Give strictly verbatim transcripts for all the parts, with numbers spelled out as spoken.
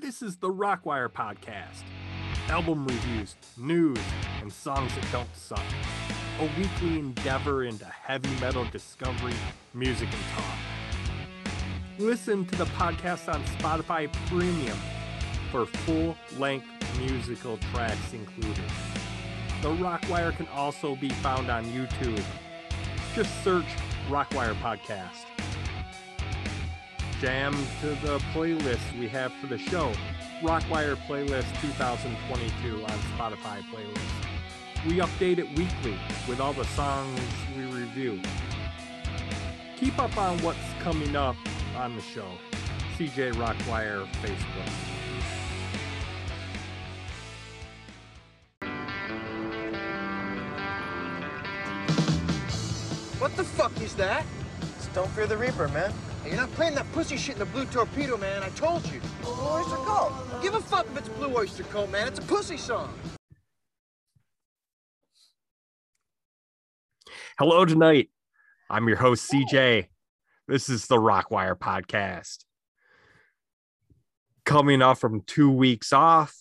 This is the Rockwire Podcast. Album reviews, news, and songs that don't suck. A weekly endeavor into heavy metal discovery, music, and talk. Listen to the podcast on Spotify Premium for full-length musical tracks included. The Rockwire can also be found on YouTube. Just search Rockwire Podcast. Jam to the playlist we have for the show. Rockwire Playlist twenty twenty-two on Spotify Playlist. We update it weekly with all the songs we review. Keep up on what's coming up on the show. C J Rockwire Facebook. What the fuck is that? Just don't fear the Reaper, man. Hey, you're not playing that pussy shit in the Blue Torpedo, man. I told you. Blue Oyster Cult. Don't give a fuck if it's Blue Oyster Cult, man. It's a pussy song. Hello tonight. I'm your host, C J. This is the Rockwire Podcast. Coming off from two weeks off.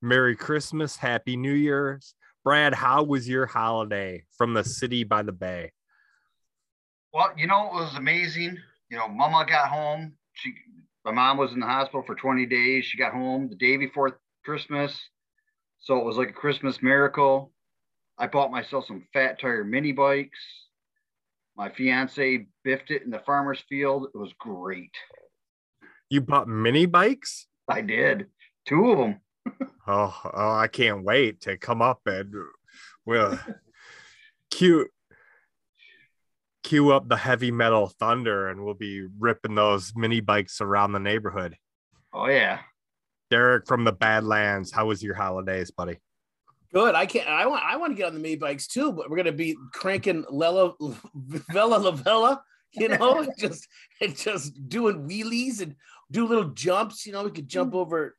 Merry Christmas. Happy New Year's. Brad, how was your holiday from the city by the bay? Well, you know, it was amazing. You know, Mama got home. She, my mom was in the hospital for twenty days. She got home the day before Christmas. So it was like a Christmas miracle. I bought myself some Fat Tire mini bikes. My fiance biffed it in the farmer's field. It was great. You bought mini bikes? I did. Two of them. Oh, oh, I can't wait to come up and well, cue, cue up the heavy metal thunder and we'll be ripping those mini bikes around the neighborhood. Oh, yeah. Derek from the Badlands, how was your holidays, buddy? Good. I can't. I want I want to get on the mini bikes, too, but we're going to be cranking Lela, Vella La Vella, you know, just, and just doing wheelies and do little jumps. You know, we could jump over.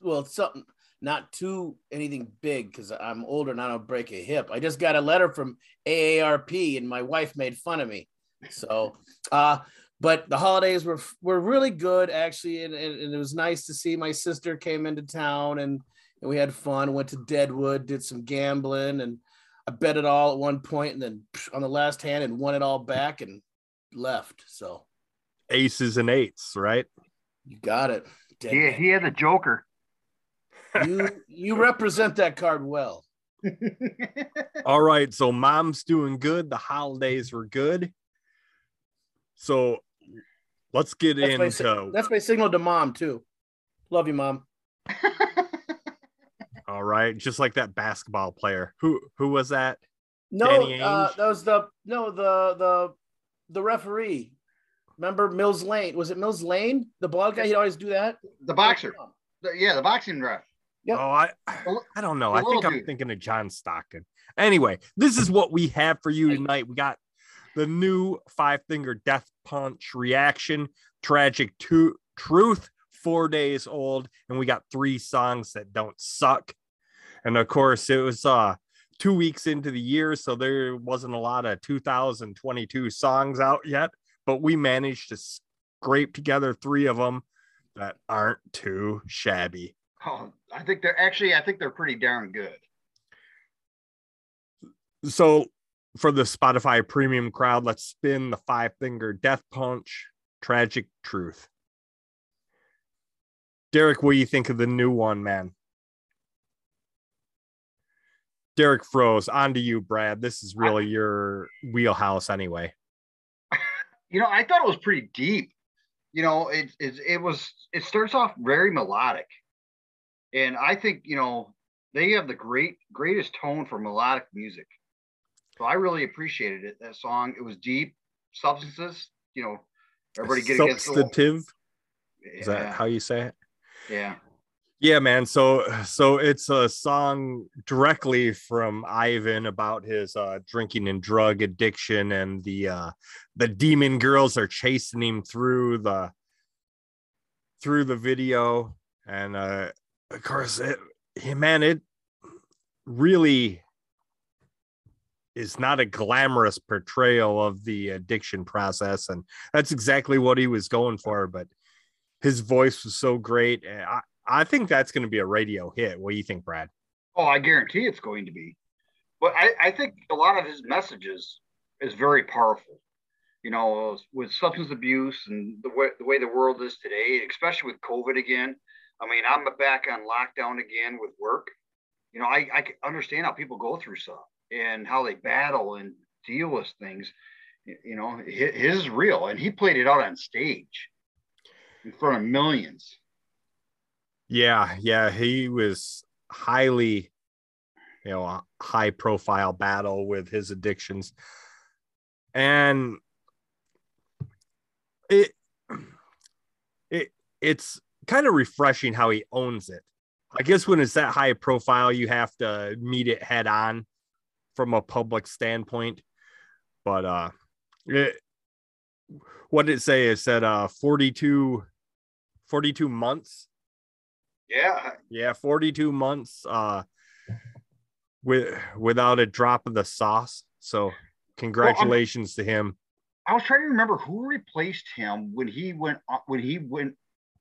Well, it's something not too anything big because I'm older and I don't break a hip. I just got a letter from A A R P and my wife made fun of me. So, uh, but the holidays were were really good actually, and, and, and it was nice to see my sister came into town and, and we had fun. Went to Deadwood, did some gambling, and I bet it all at one point, and then psh, on the last hand and won it all back and left. So, aces and eights, right? You got it. Dead yeah, man. He had a joker. You you represent that card well. All right, so mom's doing good. The holidays were good. So let's get that's into... My, that's my signal to mom, too. Love you, mom. All right, just like that basketball player. Who who was that? No, uh, that was the... No, the, the, the referee. Remember Mills Lane? Was it Mills Lane? The bald guy, he'd always do that? The boxer. The, yeah, the boxing ref. Yep. Oh, I I don't know. I think I'm thinking of John Stockton. Anyway, this is what we have for you tonight. We got the new Five Finger Death Punch reaction, Tragic Truth, four days old, and we got three songs that don't suck. And of course, it was uh, two weeks into the year, so there wasn't a lot of two thousand twenty-two songs out yet, but we managed to scrape together three of them that aren't too shabby. Oh, I think they're actually, I think they're pretty darn good. So for the Spotify premium crowd, let's spin the Five Finger Death Punch, Tragic Truth. Derek, what do you think of the new one, man? Derek froze. On to you, Brad. This is really I, your wheelhouse anyway. You know, I thought it was pretty deep. You know, it, it, it was, it starts off very melodic. And I think, you know, they have the great, greatest tone for melodic music. So I really appreciated it. That song, it was deep, substances, you know, everybody get against the substantive. Is that how you say it? Yeah. Yeah, man. So, so it's a song directly from Ivan about his uh, drinking and drug addiction, and the uh, the demon girls are chasing him through the through the video, and uh, of course, it, man, it really is not a glamorous portrayal of the addiction process, and that's exactly what he was going for, but his voice was so great. I, I think that's going to be a radio hit. What do you think, Brad? Oh, I guarantee it's going to be. But I, I think a lot of his messages is very powerful. You know, with substance abuse and the way, the way the world is today, especially with COVID again. I mean, I'm back on lockdown again with work. You know, I, I understand how people go through stuff and how they battle and deal with things. You know, his is real, and he played it out on stage in front of millions. Yeah, yeah, he was highly, you know, a high profile battle with his addictions. And it it it's kind of refreshing how he owns it. I guess when it's that high profile, you have to meet it head on from a public standpoint. But uh it, what did it say? It said uh forty-two months. Yeah. Yeah, forty-two months uh with without a drop of the sauce. So congratulations well, to him. I was trying to remember who replaced him when he went when he went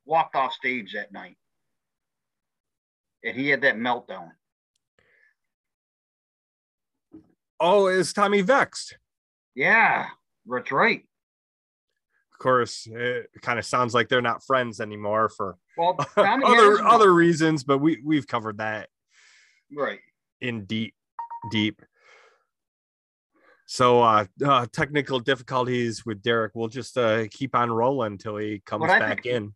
walked off stage that night. And he had that meltdown. Oh, it's Tommy Vext. Yeah, that's right. Of course, it kind of sounds like they're not friends anymore for well, Tommy other other reasons, but we we've covered that right in deep deep. So uh, uh, technical difficulties with Derek. We'll just uh, keep on rolling until he comes back think, in.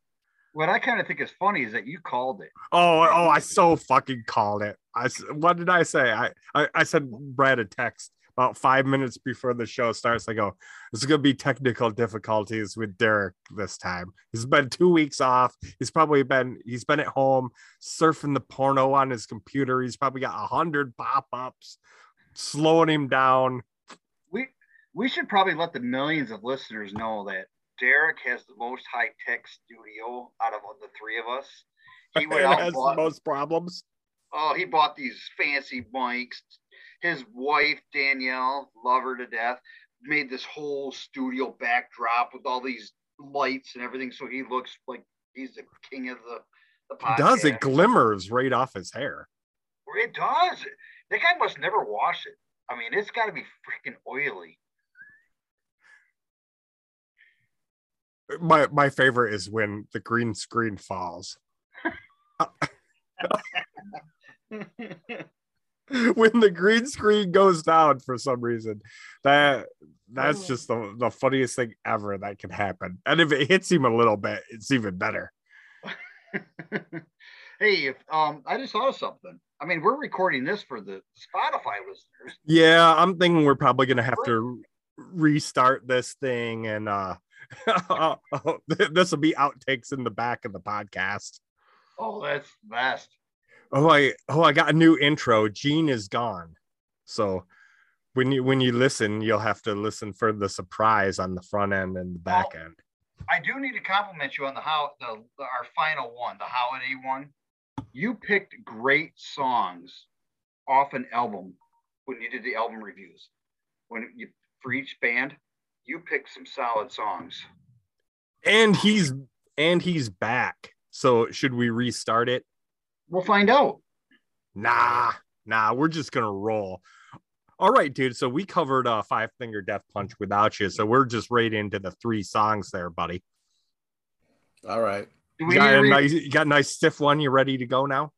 What I kind of think is funny is that you called it. Oh, oh, I so fucking called it. I what did I say? I I, I said Brad a text about five minutes before the show starts. I go, "It's gonna be technical difficulties with Derek this time. He's been two weeks off. He's probably been he's been at home surfing the porno on his computer. He's probably got a hundred pop ups slowing him down." We should probably let the millions of listeners know that Derek has the most high-tech studio out of the three of us. He went out has bought, the most problems. Oh, he bought these fancy mics. His wife, Danielle, love her to death, made this whole studio backdrop with all these lights and everything, so he looks like he's the king of the, the podcast. He does. It glimmers right off his hair. It does. That guy must never wash it. I mean, it's got to be freaking oily. My my favorite is when the green screen falls. When the green screen goes down for some reason, that that's just the, the funniest thing ever that can happen. And if it hits him a little bit, it's even better. Hey, if, um, I just saw something. I mean, we're recording this for the Spotify listeners. Yeah, I'm thinking we're probably gonna have to restart this thing and uh. oh, oh, this will be outtakes in the back of the podcast. Oh, that's fast. Oh, I oh I got a new intro. Gene is gone. So when you when you listen, you'll have to listen for the surprise on the front end and the back oh, end. I do need to compliment you on the how the our final one, the holiday one. You picked great songs off an album when you did the album reviews. When you for each band. You picked some solid songs. And he's and he's back. So should we restart it? We'll find out. Nah, nah, we're just gonna roll. All right, dude. So we covered uh Five Finger Death Punch without you. So we're just right into the three songs there, buddy. All right. You got, a re- nice, you got a nice stiff one. You ready to go now?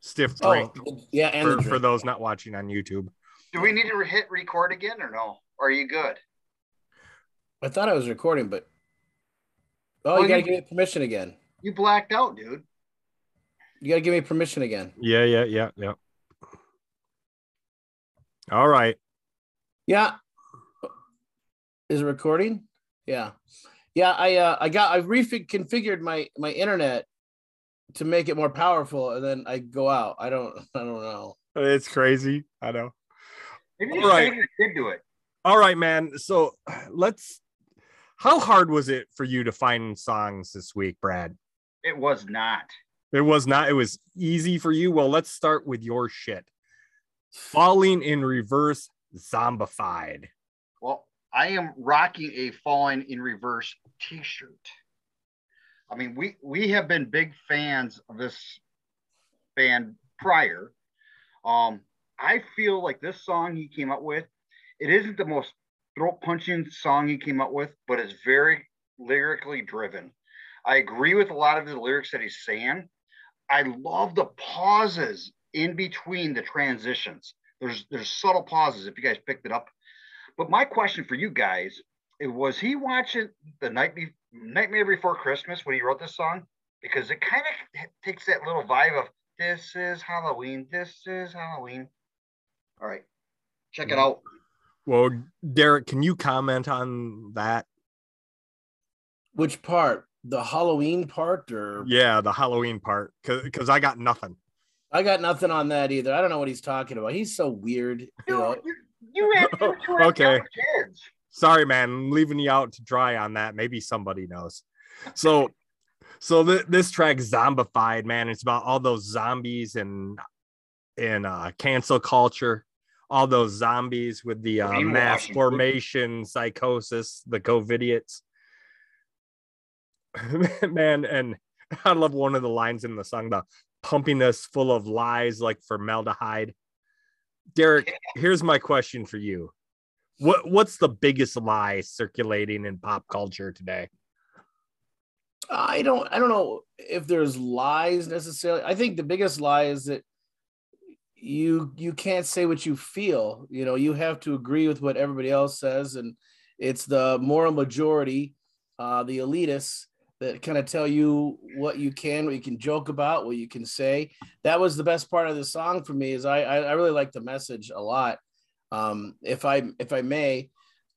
Stiff drink. Oh, yeah, and for, drink. For those not watching on YouTube. Do we need to hit record again or no? Or are you good? I thought I was recording, but oh, well, you gotta you, give me permission again. You blacked out, dude. You gotta give me permission again. Yeah, yeah, yeah, yeah. All right. Yeah. Is it recording? Yeah, yeah. I uh, I got I reconfigured my my internet to make it more powerful, and then I go out. I don't I don't know. It's crazy. I know. Maybe you right. did do it. All right, man. So let's. How hard was it for you to find songs this week, Brad? It was not. It was not. It was easy for you. Well, let's start with your shit. Falling in Reverse, Zombified. Well, I am rocking a Falling in Reverse t-shirt. I mean, we, we have been big fans of this band prior. Um, I feel like this song he came up with, it isn't the most throat punching song he came up with, but it's very lyrically driven. I agree with a lot of the lyrics that he's saying. I love the pauses in between the transitions. There's there's subtle pauses if you guys picked it up. But my question for you guys, it was he watching the night be, Nightmare Before Christmas when he wrote this song? Because it kind of takes that little vibe of this is Halloween, this is Halloween. All right, check it out. Well, Derek, can you comment on that? Which part? The Halloween part, or yeah, the Halloween part, because I got nothing. I got nothing on that either. I don't know what he's talking about. He's so weird. You you, know? you, you had to you okay. Kids. Sorry, man. I'm leaving you out to dry on that. Maybe somebody knows. So, so th- this track, "Zombified," man, it's about all those zombies and and uh, cancel culture. All those zombies with the uh, mass formation, psychosis, the COVIDiots. Man, and I love one of the lines in the song, the pumping us full of lies like formaldehyde. Derek, here's my question for you. What What's the biggest lie circulating in pop culture today? I don't I don't know if there's lies necessarily. I think the biggest lie is that you you can't say what you feel. You know, you have to agree with what everybody else says, and it's the moral majority, uh, the elitists, that kind of tell you what you can, what you can joke about, what you can say. That was the best part of the song for me. Is I I, I really like the message a lot. Um, if I if I may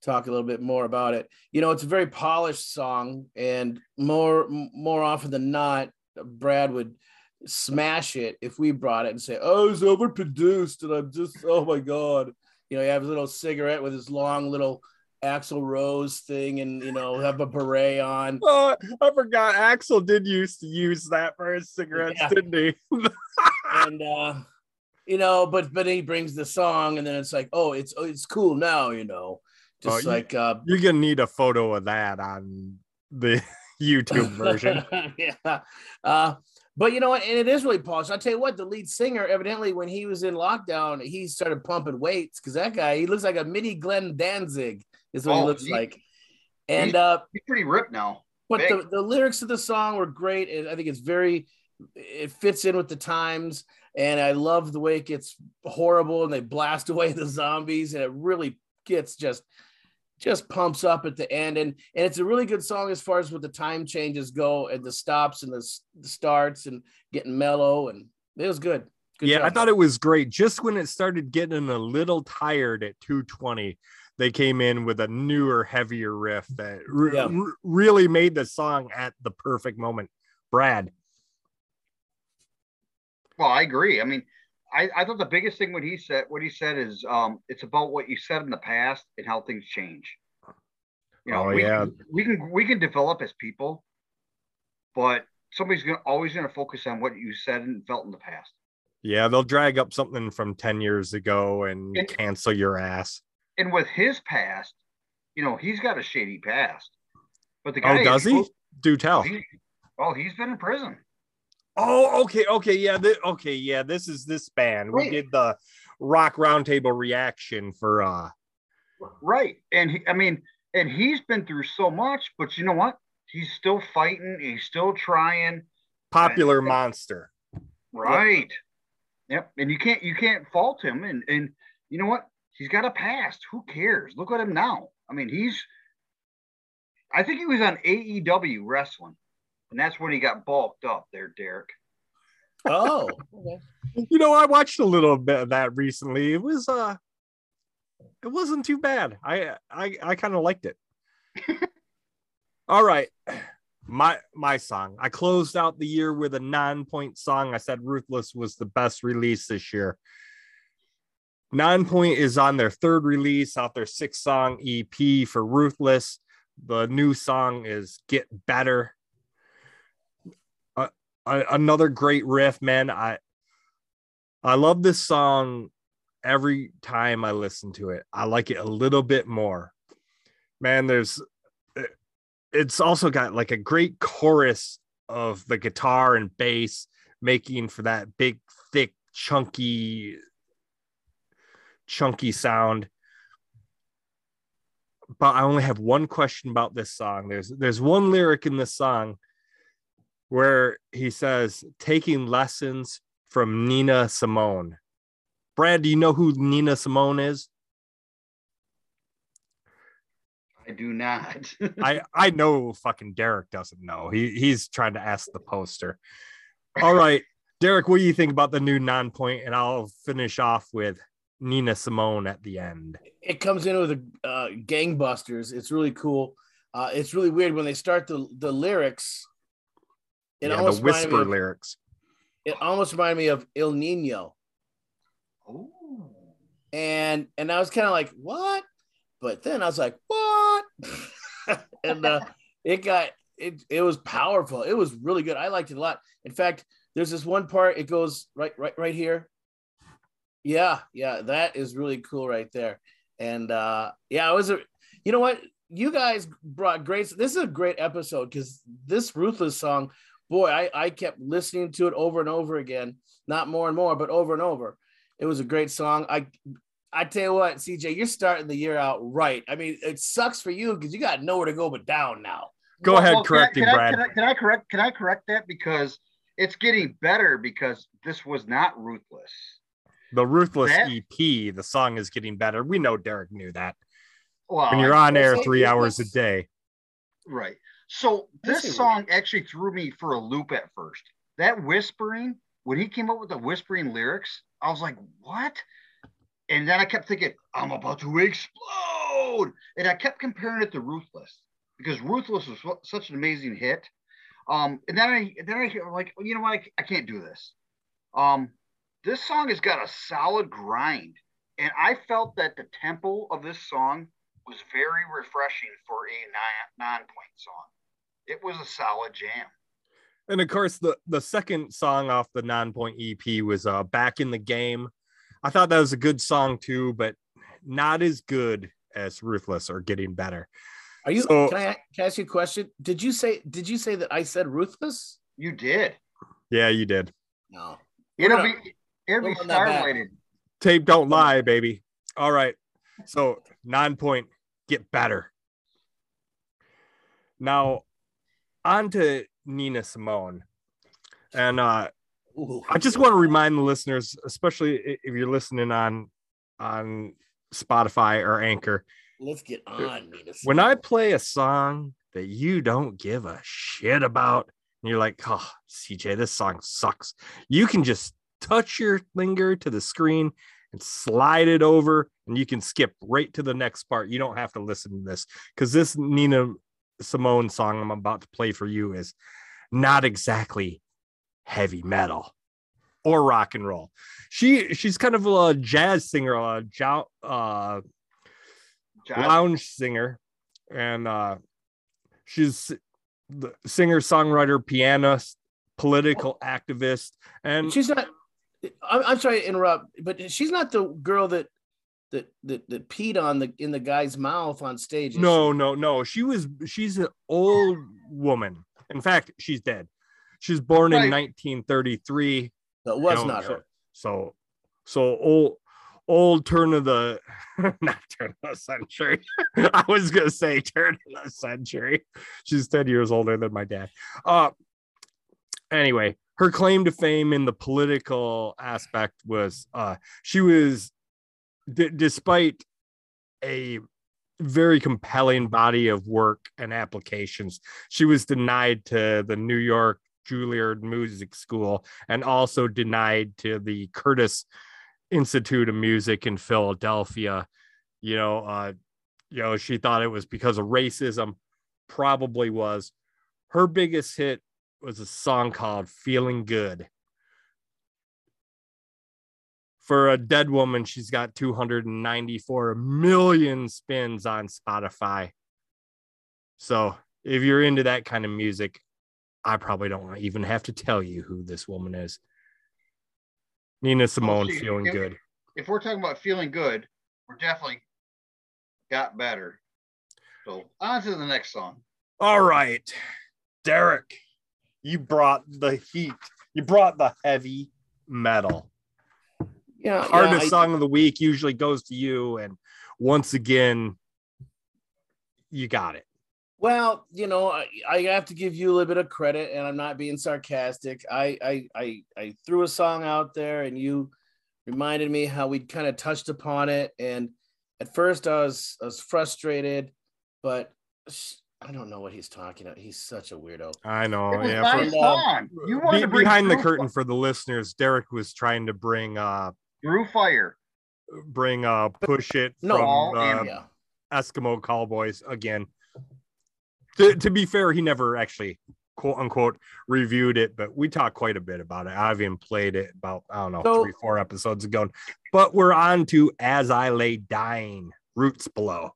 talk a little bit more about it, you know, it's a very polished song, and more more often than not, Brad would smash it if we brought it and say, "Oh, it's overproduced," and I'm just, oh my god, you know, he has a little cigarette with his long little Axl Rose thing, and, you know, have a beret on. Oh, I forgot Axl did used to use that for his cigarettes, yeah. Didn't he? And uh, you know, but but he brings the song, and then it's like, oh, it's oh, it's cool now, you know, just oh, like you, uh, you're gonna need a photo of that on the YouTube version. Yeah. Uh, But, you know, and it is really polished. I'll tell you what, the lead singer, evidently, when he was in lockdown, he started pumping weights, because that guy, he looks like a mini Glenn Danzig is what oh, he looks he, like. And he's, uh, he's pretty ripped now. But the, the lyrics of the song were great. And I think it's very, it fits in with the times. And I love the way it gets horrible and they blast away the zombies. And it really gets just, just pumps up at the end, and and it's a really good song as far as what the time changes go, and the stops and the, the starts and getting mellow, and it was good. Good yeah, job. I thought it was great. Just when it started getting a little tired at two twenty, they came in with a newer, heavier riff that re- yeah. re- really made the song at the perfect moment. Brad. Well, I agree. I mean, I, I thought the biggest thing what he said, what he said is, um, it's about what you said in the past and how things change. You know, oh, we, yeah. we can we can develop as people, but somebody's gonna always gonna focus on what you said and felt in the past. Yeah, they'll drag up something from ten years ago and, and cancel your ass. And with his past, you know, he's got a shady past. But the guy oh, does he? Do tell. He, oh, he's been in prison. Oh, okay, okay, yeah, th- okay, yeah. This is this band. Right. We did the Rock Roundtable reaction for, uh, right. And he, I mean, and he's been through so much, but you know what? He's still fighting. He's still trying. Popular and, monster. Right. Yep. yep. And you can't you can't fault him. And and you know what? He's got a past. Who cares? Look at him now. I mean, he's. I think he was on A E W wrestling. And that's when he got bulked up there, Derek. Oh. You know, I watched a little bit of that recently. It was uh it wasn't too bad. I I, I kind of liked it. All right. My my song. I closed out the year with a Nonpoint song. I said Ruthless was the best release this year. Nonpoint is on their third release, out their sixth song E P for Ruthless. The new song is Get Better. Another great riff, man. I I love this song every time I listen to it. I like it a little bit more. Man, there's it's also got like a great chorus of the guitar and bass, making for that big, thick, chunky, chunky sound. But I only have one question about this song. There's there's one lyric in this song where he says, taking lessons from Nina Simone. Brad, do you know who Nina Simone is? I do not. I, I know fucking Derek doesn't know. He He's trying to ask the poster. All right, Derek, what do you think about the new Nonpoint? And I'll finish off with Nina Simone at the end. It comes in with a uh, gangbusters. It's really cool. Uh, it's really weird when they start the, the lyrics. It yeah, almost the whisper of, lyrics. It almost reminded me of El Nino. Oh. And and I was kind of like, what? But then I was like, what? and uh, it got it. It was powerful. It was really good. I liked it a lot. In fact, there's this one part. It goes right, right, right here. Yeah, yeah, that is really cool right there. And uh, yeah, it was a. You know what? You guys brought great. This is a great episode because this Ruthless song, boy, I I kept listening to it over and over again. Not more and more, but over and over. It was a great song. I. I tell you what, C J, you're starting the year out right. I mean, it sucks for you because you got nowhere to go but down now. Go well, ahead, well, correcting can I, can Brad. I, can, I, can I correct? Can I correct that because it's getting better because this was not Ruthless. The Ruthless that, E P, the song is getting better. We know Derek knew that. Well, when you're on air three hours a day, right? So this song actually threw me for a loop at first. That whispering, when he came up with the whispering lyrics, I was like, what? And then I kept thinking, I'm about to explode. And I kept comparing it to Ruthless because Ruthless was such an amazing hit. Um, and then I, then I like, you know what? I, I can't do this. Um, this song has got a solid grind. And I felt that the tempo of this song was very refreshing for a non, non-point song. It was a solid jam. And of course, the, the second song off the Non-Point E P was uh, Back in the Game. I thought that was a good song too, but not as good as Ruthless or Getting Better. Are you? So, can, I, can I ask you a question? Did you say? Did you say that I said Ruthless? You did. Yeah, you did. No, it'll be it'll be star-rated. Tape don't lie, baby. All right. So Nonpoint, Get Better. Now, on to Nina Simone, and. uh Ooh. I just want to remind the listeners, especially if you're listening on on Spotify or Anchor. Let's get on. When I play a song that you don't give a shit about, and you're like, oh, C J, this song sucks. You can just touch your finger to the screen and slide it over, and you can skip right to the next part. You don't have to listen to this because this Nina Simone song I'm about to play for you is not exactly heavy metal or rock and roll. She she's kind of a jazz singer, a jo- uh, lounge singer, and uh, she's the singer, songwriter, pianist, political activist, and she's not. I'm, I'm sorry to interrupt, but she's not the girl that that that, that peed on the in the guy's mouth on stage. No, she? no, no. She was. She's an old woman. In fact, she's dead. She was born right. in nineteen thirty-three. That was you know, not her. So, so old, old turn of the, not turn of the century. I was going to say turn of the century. She's ten years older than my dad. Uh, anyway, her claim to fame in the political aspect was uh, she was, d- despite a very compelling body of work and applications, she was denied to the New York Juilliard Music School and also denied to the Curtis Institute of Music in Philadelphia. You know, uh, you know, she thought it was because of racism. Probably was. Her biggest hit was a song called "Feeling Good." For a dead woman, she's got two hundred ninety-four million spins on Spotify. So, if you're into that kind of music, I probably don't even have to tell you who this woman is. Nina Simone, well, she, Feeling if, Good. If we're talking about Feeling Good, we're definitely Got Better. So on to the next song. All right, Derek, You brought the heat. You brought the heavy metal. Yeah, hardest yeah, song of the week usually goes to you, and once again, you got it. Well, you know, I, I have to give you a little bit of credit, and I'm not being sarcastic. I I I, I threw a song out there, and you reminded me how we kind of touched upon it. And at first, I was I was frustrated, but I don't know what he's talking about. He's such a weirdo. I know. Yeah. For, song. You be, behind the curtain for the listeners, Derek was trying to bring uh, Through Fire, bring uh, Push It no, from uh, yeah. Eskimo Cowboys again. To, to be fair, he never actually, quote unquote, reviewed it, but we talked quite a bit about it. I've even played it about, I don't know, so, three, four episodes ago. But we're on to As I Lay Dying, Roots Below.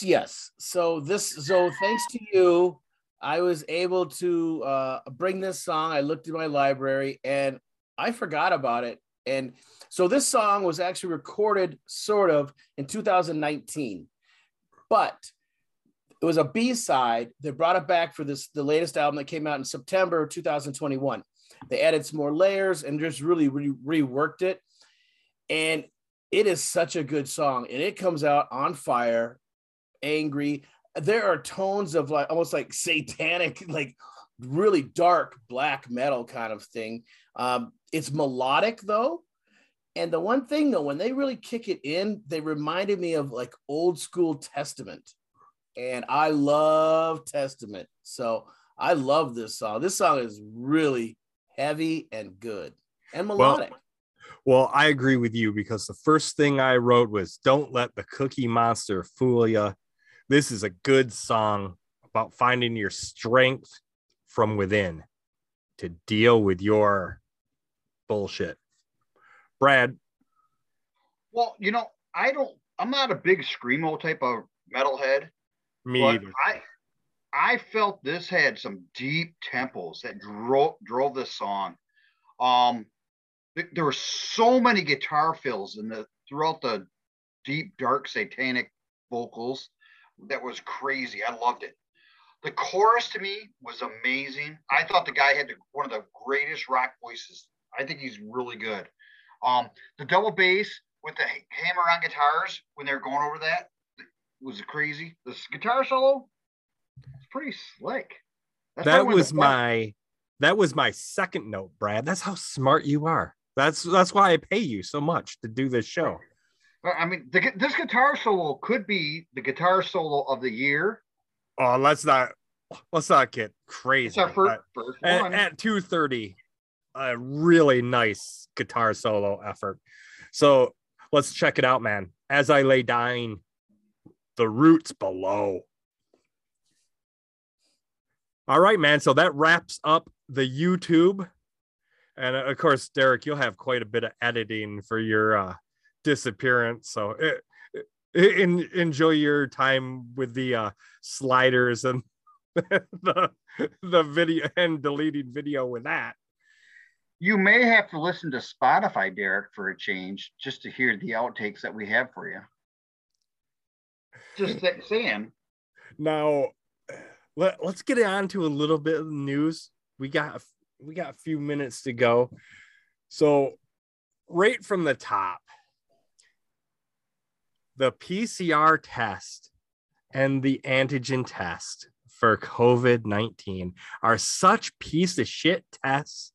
Yes. So this, so thanks to you, I was able to uh, bring this song. I looked in my library and I forgot about it. And so this song was actually recorded sort of in two thousand nineteen, but it was a B-side. They brought it back for this, the latest album that came out in September of two thousand twenty-one. They added some more layers and just really re- reworked it. And it is such a good song, and it comes out on fire, angry. There are tones of like almost like satanic, like really dark black metal kind of thing. Um, it's melodic though. And the one thing though, when they really kick it in, they reminded me of like old school Testament. And I love Testament. So I love this song. This song is really heavy and good and melodic. Well, well, I agree with you, because the first thing I wrote was, don't let the cookie monster fool you. This is a good song about finding your strength from within to deal with your bullshit. Brad. Well, you know, I don't, I'm not a big screamo type of metalhead. Me but either. I, I felt this had some deep tempos that drove drove this song. Um, th- there were so many guitar fills in the throughout the deep, dark, satanic vocals that was crazy. I loved it. The chorus to me was amazing. I thought the guy had the, one of the greatest rock voices. I think he's really good. Um, the double bass with the hammer on guitars when they're going over that. Was it crazy? This guitar solo, it's pretty slick. That's that was my, that was my second note, Brad. That's how smart you are. That's that's why I pay you so much to do this show. I mean, the, this guitar solo could be the guitar solo of the year. Oh, let's not let's not get crazy. It's our first, first one. At, at two thirty, a really nice guitar solo effort. So let's check it out, man. As I Lay Dying. The Roots Below. All right, man. So that wraps up the YouTube. And of course, Derek, you'll have quite a bit of editing for your uh, disappearance. So it, it, in, enjoy your time with the uh, sliders and the, the video and deleting video with that. You may have to listen to Spotify, Derek, for a change, just to hear the outtakes that we have for you. Just saying. Now, let, let's get on to a little bit of the news. We got we got a few minutes to go. So, right from the top, the P C R test and the antigen test for COVID nineteen are such piece of shit tests.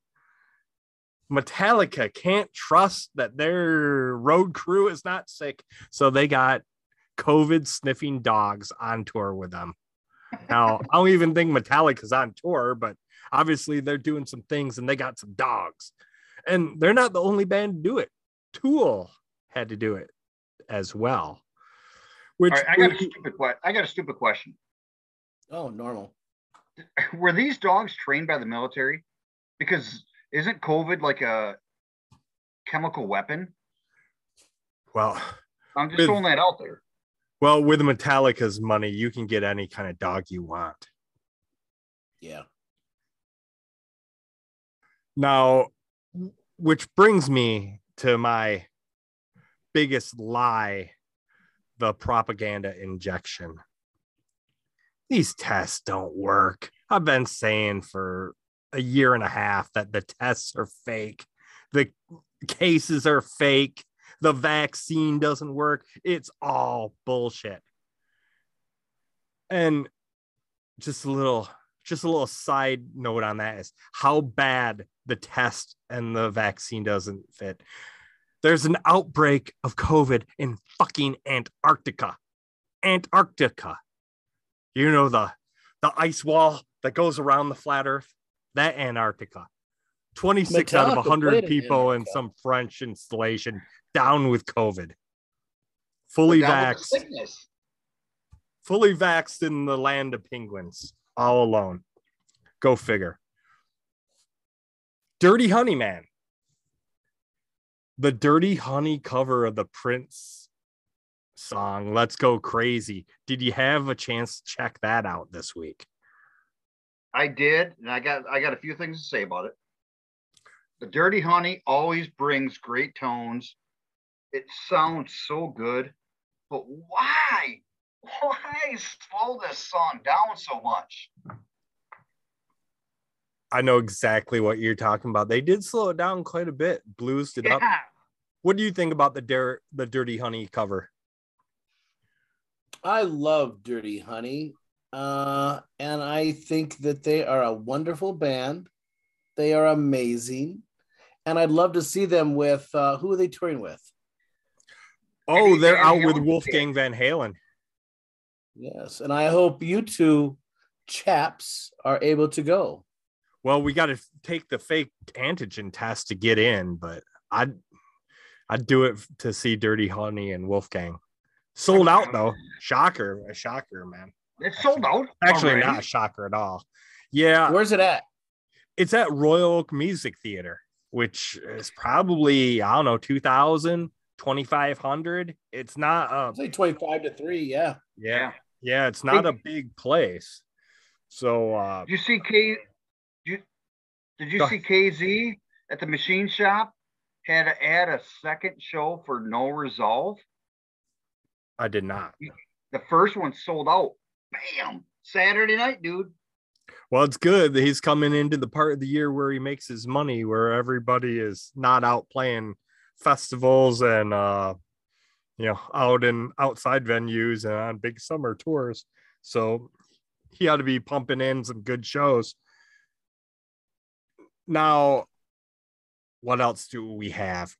Metallica can't trust that their road crew is not sick, so they got COVID sniffing dogs on tour with them. Now, I don't even think Metallica's on tour, but obviously they're doing some things and they got some dogs. And they're not the only band to do it. Tool had to do it as well. Which right, I got a stupid question. I got a stupid question. Oh, normal. Were these dogs trained by the military? Because isn't COVID like a chemical weapon? Well, I'm just throwing that out there. Well, with Metallica's money, you can get any kind of dog you want. Yeah. Now, which brings me to my biggest lie, the propaganda injection. these tests don't work. I've been saying for a year and a half that the tests are fake. The cases are fake. The vaccine doesn't work. It's all bullshit. And just a little, just a little side note on that is how bad the test and the vaccine doesn't fit. There's an outbreak of COVID in fucking Antarctica. Antarctica. You know, the, the ice wall that goes around the flat earth, that Antarctica. twenty-six Metallica out of one hundred people in some French installation down with COVID. Fully vaxxed. Fully vaxxed in the land of penguins. All alone. Go figure. Dirty Honey, man. The Dirty Honey cover of the Prince song, Let's Go Crazy. Did you have a chance to check that out this week? I did, and I got I got a few things to say about it. The Dirty Honey always brings great tones. It sounds so good, but why? Why slow this song down so much? I know exactly what you're talking about. They did slow it down quite a bit, bluesed it yeah. up. What do you think about the Dir- the Dirty Honey cover? I love Dirty Honey, uh, and I think that they are a wonderful band. They are amazing, and I'd love to see them with, uh, who are they touring with? Oh, they're out with Wolfgang Van Halen. Yes, and I hope you two chaps are able to go. Well, we got to take the fake antigen test to get in, but I'd I'd do it to see Dirty Honey and Wolfgang. Sold out though, shocker, a shocker, man. It's sold out. Actually, already? Not a shocker at all. Yeah, where's it at? It's at Royal Oak Music Theater, which is probably I don't know two thousand, twenty-five hundred. It's not a, it's like twenty-five to three. Yeah, yeah, yeah. It's not a big place. So uh, you see, Kate. Did you see K Z at the Machine Shop had to add a second show for No Resolve? I did not. The first one sold out. Bam! Saturday night, dude. Well, it's good that he's coming into the part of the year where he makes his money, where everybody is not out playing festivals and, uh, you know, out in outside venues and on big summer tours. So he ought to be pumping in some good shows. Now, what else do we have?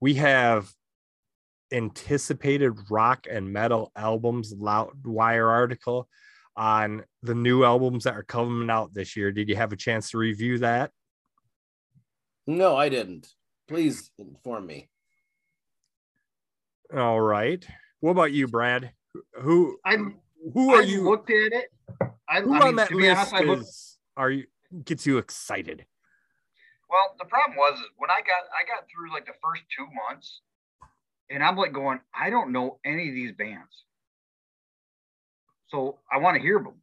We have anticipated rock and metal albums, Loudwire article on the new albums that are coming out this year. Did you have a chance to review that? No, I didn't. Please inform me. All right. What about you, Brad? Who I who are I you? Looked at it. I, who I on mean, that list honest, is, I looked... are you gets you excited? Well, the problem was when I got I got through like the first two months, and I'm like going, I don't know any of these bands, so I want to hear them.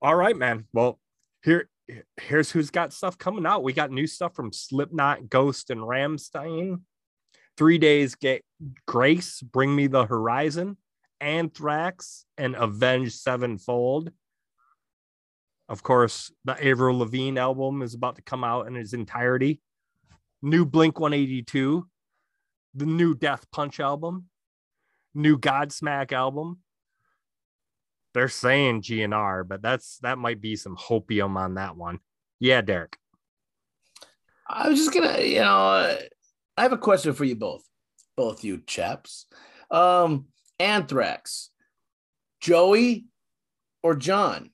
All right, man. Well, here here's who's got stuff coming out. We got new stuff from Slipknot, Ghost, and Rammstein. Three Days Get Grace, Bring Me the Horizon, Anthrax, and Avenged Sevenfold. Of course, the Avril Lavigne album is about to come out in its entirety. New Blink one eighty-two, the new Death Punch album, new Godsmack album. They're saying G N R, but that's that might be some hopium on that one. Yeah, Derek. I was just gonna, you know, I have a question for you both, both you chaps. Um, Anthrax, Joey or John?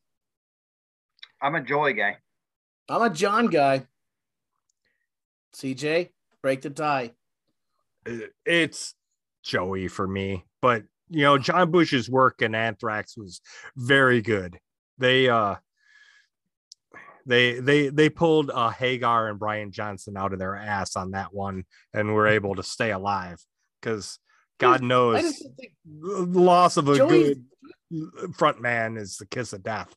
I'm a Joey guy. I'm a John guy. C J, break the tie. It's Joey for me, but you know, John Bush's work in Anthrax was very good. They uh they they they pulled uh, Hagar and Brian Johnson out of their ass on that one and were able to stay alive because God knows think... the loss of a Joey's... good front man is the kiss of death.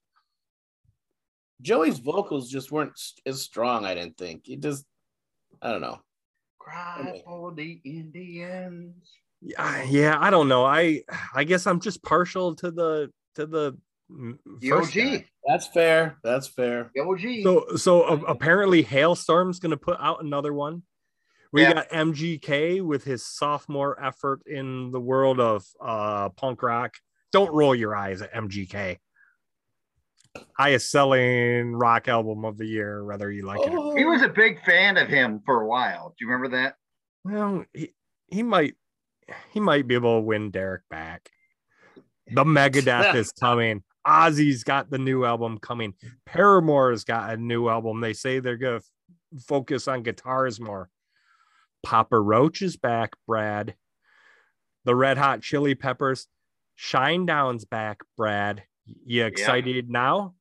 Joey's vocals just weren't as strong, I didn't think. He just, I don't know. Cry anyway. For the Indians. Yeah, yeah, I don't know. I I guess I'm just partial to the to the The O G. That's fair. That's fair. The O G. So, so uh, apparently Hailstorm's going to put out another one. We yeah. got M G K with his sophomore effort in the world of uh, punk rock. Don't roll your eyes at M G K. Highest selling rock album of the year, whether you like oh. it or... He was a big fan of him for a while. Do you remember that? Well, he, he might he might be able to win Derek back. The Megadeth is coming. Ozzy's got the new album coming. Paramore's got a new album. They say they're going to f- focus on guitars more. Papa Roach is back, Brad. The Red Hot Chili Peppers. Shinedown's back, Brad. You excited yeah. now?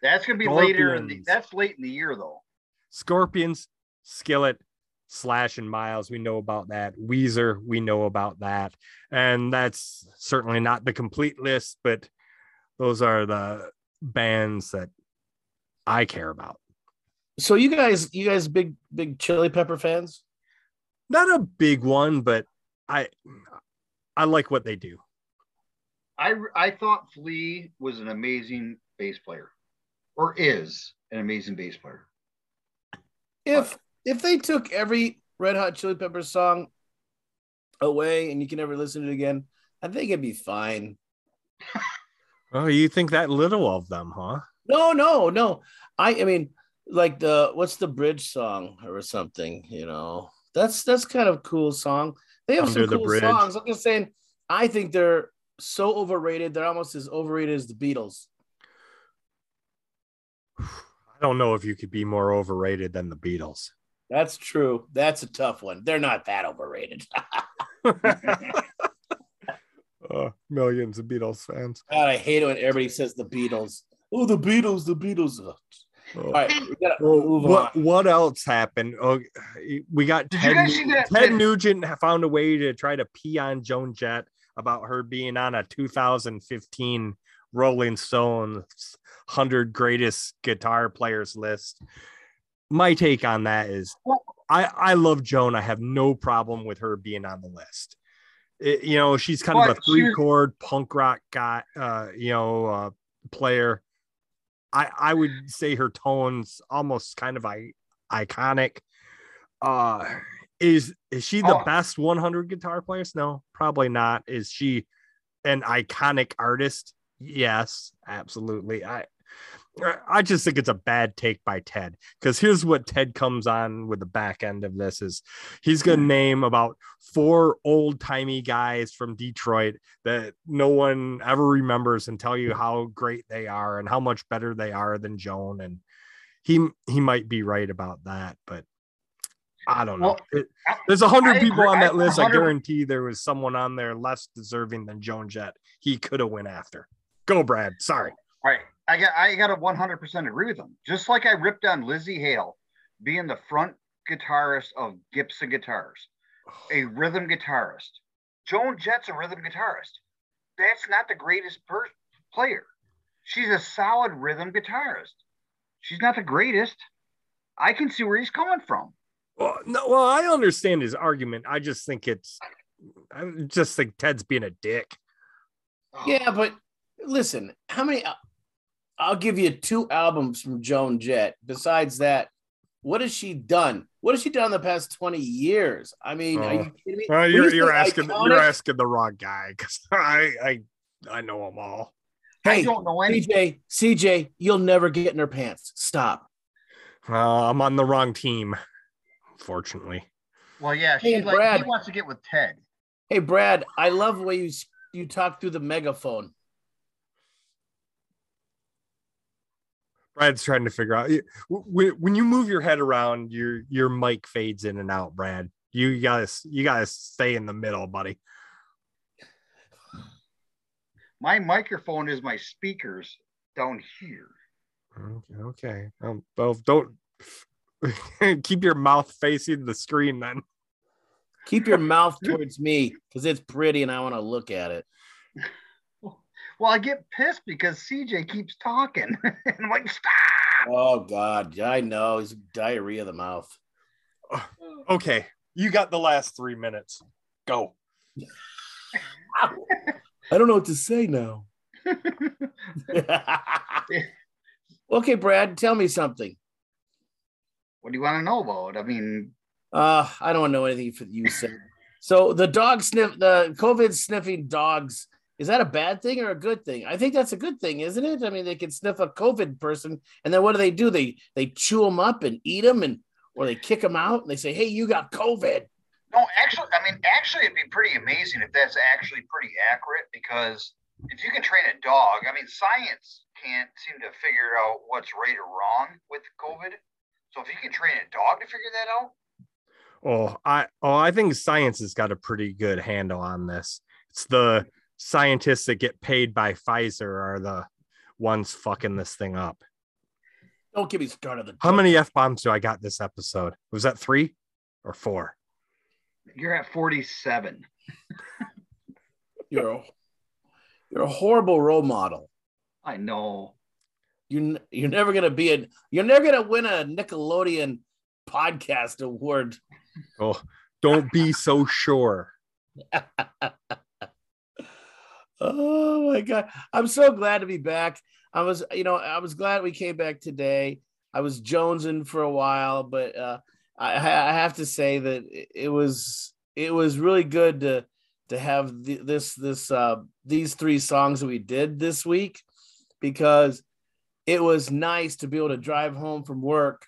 That's going to be Scorpions. later. In the, that's late in the year, though. Scorpions, Skillet, Slash, and Miles. We know about that. Weezer, we know about that. And that's certainly not the complete list, but those are the bands that I care about. So you guys, you guys big, big Chili Pepper fans? Not a big one, but I, I like what they do. I, I thought Flea was an amazing bass player, or is an amazing bass player. If but. if they took every Red Hot Chili Peppers song away and you can never listen to it again, I think it'd be fine. Oh, you think that little of them, huh? No, no, no. I I mean, like the what's the bridge song or something? You know, that's that's kind of a cool song. They have Under some cool bridge. songs. I'm just saying, I think they're so overrated. They're almost as overrated as the Beatles. I don't know if you could be more overrated than the Beatles. That's true. That's a tough one. They're not that overrated. uh, millions of Beatles fans. God, I hate it when everybody says the Beatles. Oh, the Beatles, the Beatles. Oh. All right, we gotta well, move what, on. What else happened? Oh, we got Ted, Ted Nugent found a way to try to pee on Joan Jett about her being on a two thousand fifteen Rolling Stones one hundred Greatest Guitar Players list. My take on that is I, I love Joan. I have no problem with her being on the list. It, you know, she's kind but of a three-chord punk rock guy, uh, you know, uh, player. I, I would say her tone's almost kind of I, iconic. Uh Is is she the oh. best one hundred guitar players? No, probably not. Is she an iconic artist? Yes, absolutely. I I just think it's a bad take by Ted, because here's what Ted comes on with the back end of this is he's going to name about four old timey guys from Detroit that no one ever remembers and tell you how great they are and how much better they are than Joan. And he he might be right about that, but I don't know. Well, there's a hundred people on that I, list. I guarantee there was someone on there less deserving than Joan Jett. He could have went after. Go, Brad. Sorry. All right. I got I got to one hundred percent agree with him. Just like I ripped on Lizzie Hale being the front guitarist of Gibson Guitars, a rhythm guitarist. Joan Jett's a rhythm guitarist. That's not the greatest per- player. She's a solid rhythm guitarist. She's not the greatest. I can see where he's coming from. Well, no, well, I understand his argument. I just think it's, I just think Ted's being a dick. Yeah, but listen, how many, I'll give you two albums from Joan Jett. Besides that, what has she done? What has she done in the past twenty years? I mean, oh. are you kidding me? Uh, you're you're asking, iconic? You're asking the wrong guy, because I, I, I know them all. Hey, I don't know anything. C J, C J, you'll never get in her pants. Stop. Uh, I'm on the wrong team. Fortunately. Well, yeah, she, hey, like, Brad, he wants to get with Ted. Hey, Brad, I love the way you you talk through the megaphone. Brad's trying to figure out when you move your head around, your your mic fades in and out. Brad, you gotta you gotta stay in the middle, buddy. My microphone is my speakers down here. Okay, okay. Um, well, don't. Keep your mouth facing the screen, then. Keep your mouth towards me, because it's pretty and I want to look at it. Well, I get pissed because C J keeps talking. And I'm like, stop! Oh, God. I know. It's diarrhea of the mouth. Okay. You got the last three minutes. Go. I don't know what to say now. Okay, Brad, tell me something. What do you want to know about? I mean, uh, I don't want to know anything for you said. So the dog sniff, the COVID sniffing dogs, is that a bad thing or a good thing? I think that's a good thing, isn't it? I mean, they can sniff a COVID person, and then what do they do? They they chew them up and eat them, and or they kick them out, and they say, "Hey, you got COVID." No, actually, I mean, actually, it'd be pretty amazing if that's actually pretty accurate, because if you can train a dog, I mean, science can't seem to figure out what's right or wrong with COVID. So if you can train a dog to figure that out. Oh, I oh, I think science has got a pretty good handle on this. It's the scientists that get paid by Pfizer are the ones fucking this thing up. Don't get me started. How many F-bombs do I got this episode? Was that three or four? You're at forty-seven. You're a, you're a horrible role model. I know. You you're never gonna be a you're never gonna win a Nickelodeon podcast award. Oh, don't be so sure. Oh my God, I'm so glad to be back. I was, you know, I was glad we came back today. I was jonesing for a while, but uh, I, I have to say that it was it was really good to to have the, this this uh, these three songs that we did this week, because it was nice to be able to drive home from work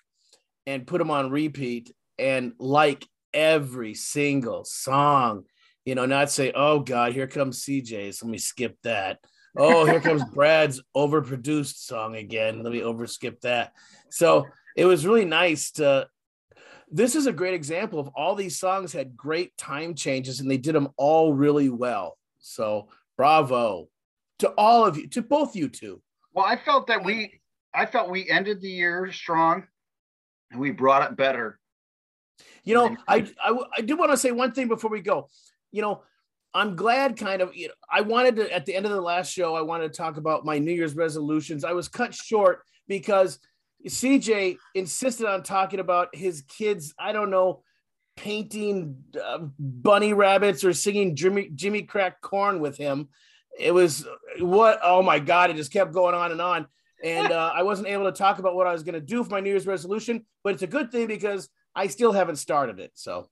and put them on repeat and like every single song, you know, not say, oh God, here comes C J's. Let me skip that. Oh, here comes Brad's overproduced song again. Let me overskip that. So it was really nice to, this is a great example of all these songs had great time changes and they did them all really well. So bravo to all of you, to both you two. Well, I felt that we, I felt we ended the year strong, and we brought it better. You know, I, I, I do want to say one thing before we go. You know, I'm glad kind of, you know, I wanted to, at the end of the last show, I wanted to talk about my New Year's resolutions. I was cut short because C J insisted on talking about his kids, I don't know, painting uh, bunny rabbits or singing Jimmy, Jimmy Crack Corn with him. It was what, oh my God, it just kept going on and on. And uh, I wasn't able to talk about what I was going to do for my New Year's resolution, but it's a good thing because I still haven't started it. So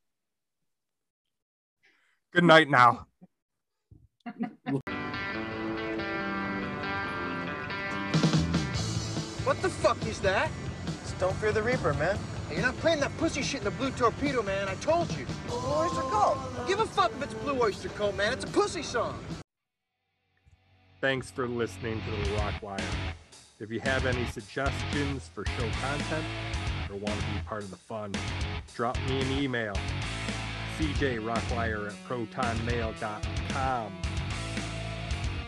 good night now. What the fuck is that? Just don't fear the Reaper, man. Hey, you're not playing that pussy shit in the Blue Torpedo, man. I told you. Blue Oyster Cult. Don't give a fuck if it's Blue Oyster Cult, man. It's a pussy song. Thanks for listening to the Rockwire. If you have any suggestions for show content or want to be part of the fun, drop me an email, c j rockwire at protonmail dot com.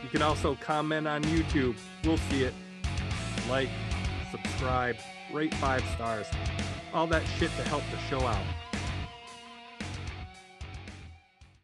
You can also comment on YouTube. We'll see it. Like, subscribe, rate five stars. All that shit to help the show out.